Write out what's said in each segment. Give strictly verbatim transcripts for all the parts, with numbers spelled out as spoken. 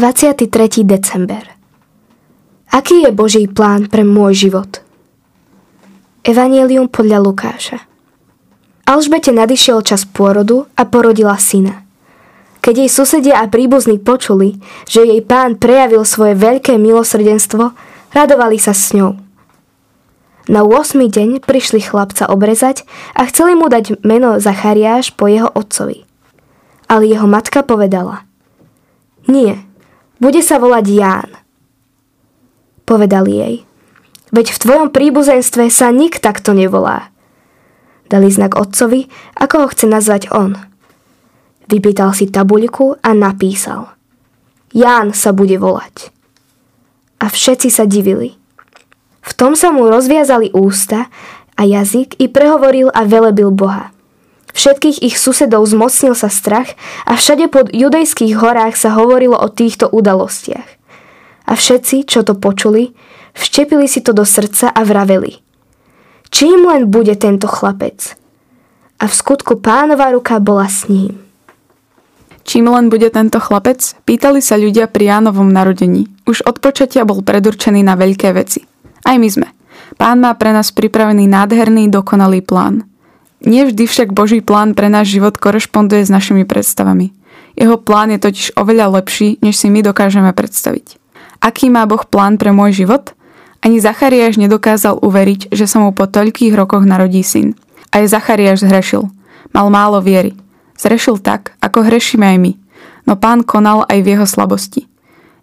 dvadsiateho tretieho december. Aký je Boží plán pre môj život? Evanjelium podľa Lukáša. Alžbete nadišiel čas pôrodu a porodila syna. Keď jej susedia a príbuzní počuli, že jej Pán prejavil svoje veľké milosrdenstvo, radovali sa s ňou. Na ôsmy deň prišli chlapca obrezať a chceli mu dať meno Zachariáš po jeho otcovi. Ale jeho matka povedala: Nie, bude sa volať Ján. Povedali jej: Veď v tvojom príbuzenstve sa nik takto nevolá. Dali znak otcovi, ako ho chce nazvať on. Vypýtal si tabuľku a napísal: Ján sa bude volať. A všetci sa divili. V tom sa mu rozviazali ústa a jazyk i prehovoril a velebil Boha. Všetkých ich susedov zmocnil sa strach a všade po judejských horách sa hovorilo o týchto udalostiach. A všetci, čo to počuli, vštepili si to do srdca a vraveli: Čím len bude tento chlapec? A v skutku Pánova ruka bola s ním. Čím len bude tento chlapec? Pýtali sa ľudia pri Jánovom narodení. Už od počatia bol predurčený na veľké veci. Aj my sme. Pán má pre nás pripravený nádherný, dokonalý plán. Nie vždy však Boží plán pre náš život korešponduje s našimi predstavami. Jeho plán je totiž oveľa lepší, než si my dokážeme predstaviť. Aký má Boh plán pre môj život? Ani Zachariáš nedokázal uveriť, že sa mu po toľkých rokoch narodí syn. Aj Zachariáš zhrešil. Mal málo viery. Zhrešil tak, ako hrešíme aj my. No Pán konal aj v jeho slabosti.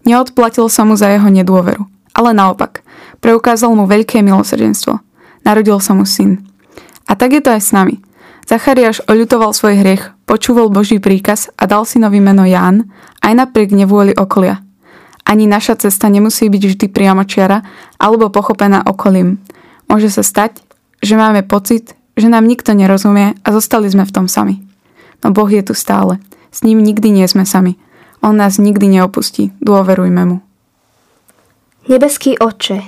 Neodplatil sa mu za jeho nedôveru. Ale naopak, preukázal mu veľké milosrdenstvo. Narodil sa mu syn. A tak je to aj s nami. Zachariáš oľutoval svoj hriech, počúval Boží príkaz a dal synovi meno Ján, aj napriek nevôli okolia. Ani naša cesta nemusí byť vždy priamočiara alebo pochopená okolím. Môže sa stať, že máme pocit, že nám nikto nerozumie a zostali sme v tom sami. No Boh je tu stále. S ním nikdy nie sme sami. On nás nikdy neopustí. Dôverujme mu. Nebeský Otče,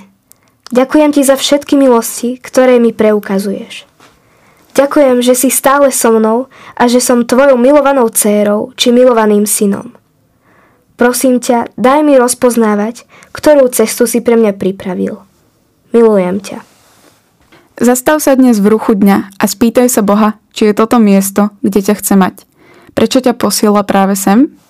ďakujem Ti za všetky milosti, ktoré mi preukazuješ. Ďakujem, že si stále so mnou a že som Tvojou milovanou dcérou či milovaným synom. Prosím ťa, daj mi rozpoznávať, ktorú cestu si pre mňa pripravil. Milujem ťa. Zastav sa dnes v ruchu dňa a spýtaj sa Boha, či je toto miesto, kde ťa chce mať. Prečo ťa posiela práve sem?